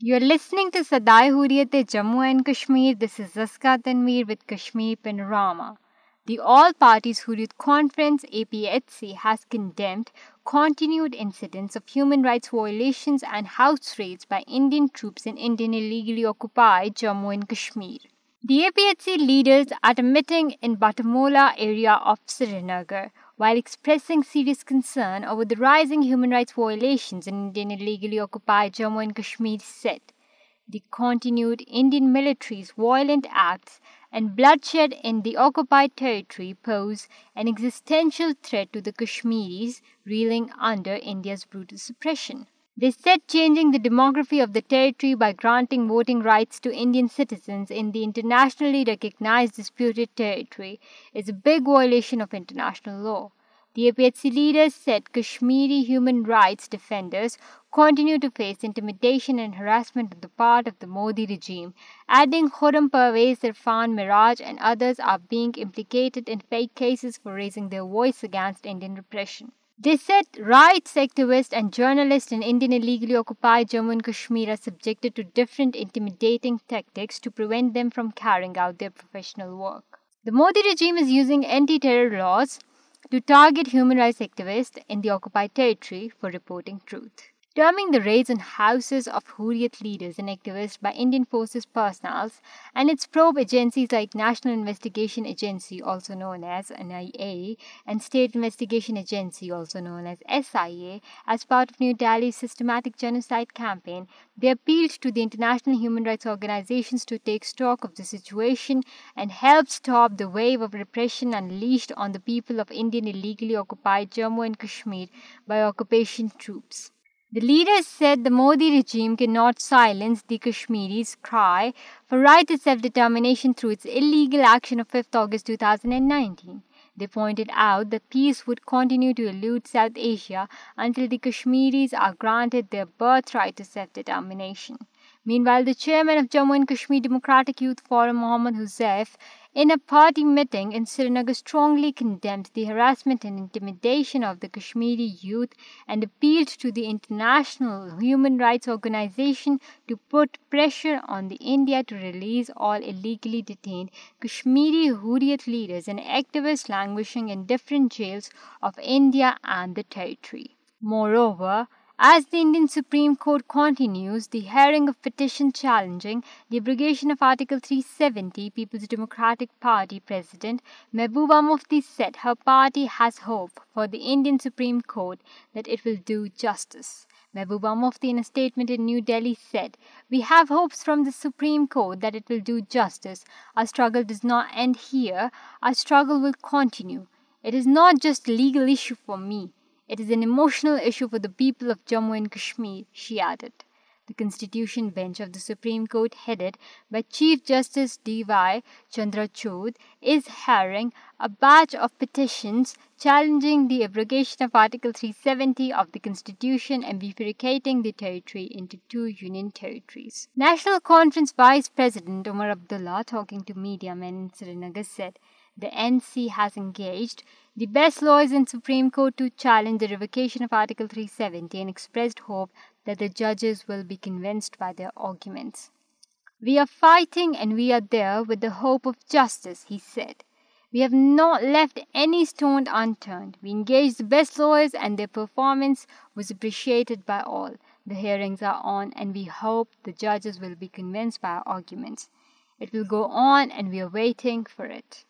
You're listening to Sadai Huriyat-e Jammu and Kashmir. This is Aska Tanvir with Kashmir Panorama. The All Parties Hurriyat Conference, APHC, has condemned continued incidents of human rights violations and house raids by Indian troops in Indian illegally occupied Jammu and Kashmir. The APHC leaders at a meeting in Batamola area of Srinagar, while expressing serious concern over the rising human rights violations in Indian illegally occupied Jammu and Kashmir, said the continued Indian military's violent acts and bloodshed in the occupied territory pose an existential threat to the Kashmiris reeling under India's brutal suppression. They said changing the demography of the territory by granting voting rights to Indian citizens in the internationally recognized disputed territory is a big violation of international law. The APHC leaders said Kashmiri human rights defenders continue to face intimidation and harassment on the part of the Modi regime, adding Khurram Parvez, Irfan, Miraj and others are being implicated in fake cases for raising their voice against Indian repression. They said rights activists and journalists in Indian illegally occupied Jammu and Kashmir are subjected to different intimidating tactics to prevent them from carrying out their professional work. The Modi regime is using anti-terror laws to target human rights activists in the occupied territory for reporting truth. Terming the raids on houses of Hurriyat leaders and activists by Indian forces personnel and its probe agencies like National Investigation Agency, also known as NIA, and State Investigation Agency, also known as SIA, as part of New Delhi's systematic genocide campaign, they appealed to the international human rights organizations to take stock of the situation and help stop the wave of repression unleashed on the people of Indian illegally occupied Jammu and Kashmir by occupation troops. The leaders said the Modi regime cannot silence the Kashmiris' cry for right to self-determination through its illegal action of 5th August 2019. They pointed out that peace would continue to elude South Asia until the Kashmiris are granted their birthright to self-determination. Meanwhile, the chairman of Jammu and Kashmir Democratic Youth Forum, Muhammad Hussain, in a party meeting in Srinagar strongly condemned the harassment and intimidation of the Kashmiri youth and appealed to the international human rights organization to put pressure on the India to release all illegally detained Kashmiri Hurriyat leaders and activists languishing in different jails of India and the territory. Moreover, as the Indian Supreme Court continues the hearing of petition challenging the abrogation of Article 370, People's Democratic Party President Mehbooba Mufti said her party has hope for the Indian Supreme Court that it will do justice. Mehbooba Mufti, in a statement in New Delhi, said, "We have hopes from the Supreme Court that it will do justice. Our struggle does not end here. Our struggle will continue. It is not just a legal issue for me. It is an emotional issue for the people of Jammu and Kashmir," she added. The Constitution Bench of the Supreme Court, headed by Chief Justice D.Y. Chandrachud, is hearing a batch of petitions challenging the abrogation of Article 370 of the Constitution and bifurcating the territory into two union territories. National Conference Vice President Omar Abdullah, talking to media men in Srinagar, said, "The NC has engaged the best lawyers in Supreme Court to challenge the revocation of Article 370 and expressed hope that the judges will be convinced by their arguments. We are fighting and we are there with the hope of justice," he said. "We have not left any stone unturned. We engaged the best lawyers and their performance was appreciated by all. The hearings are on and we hope the judges will be convinced by our arguments. It will go on and we are waiting for it."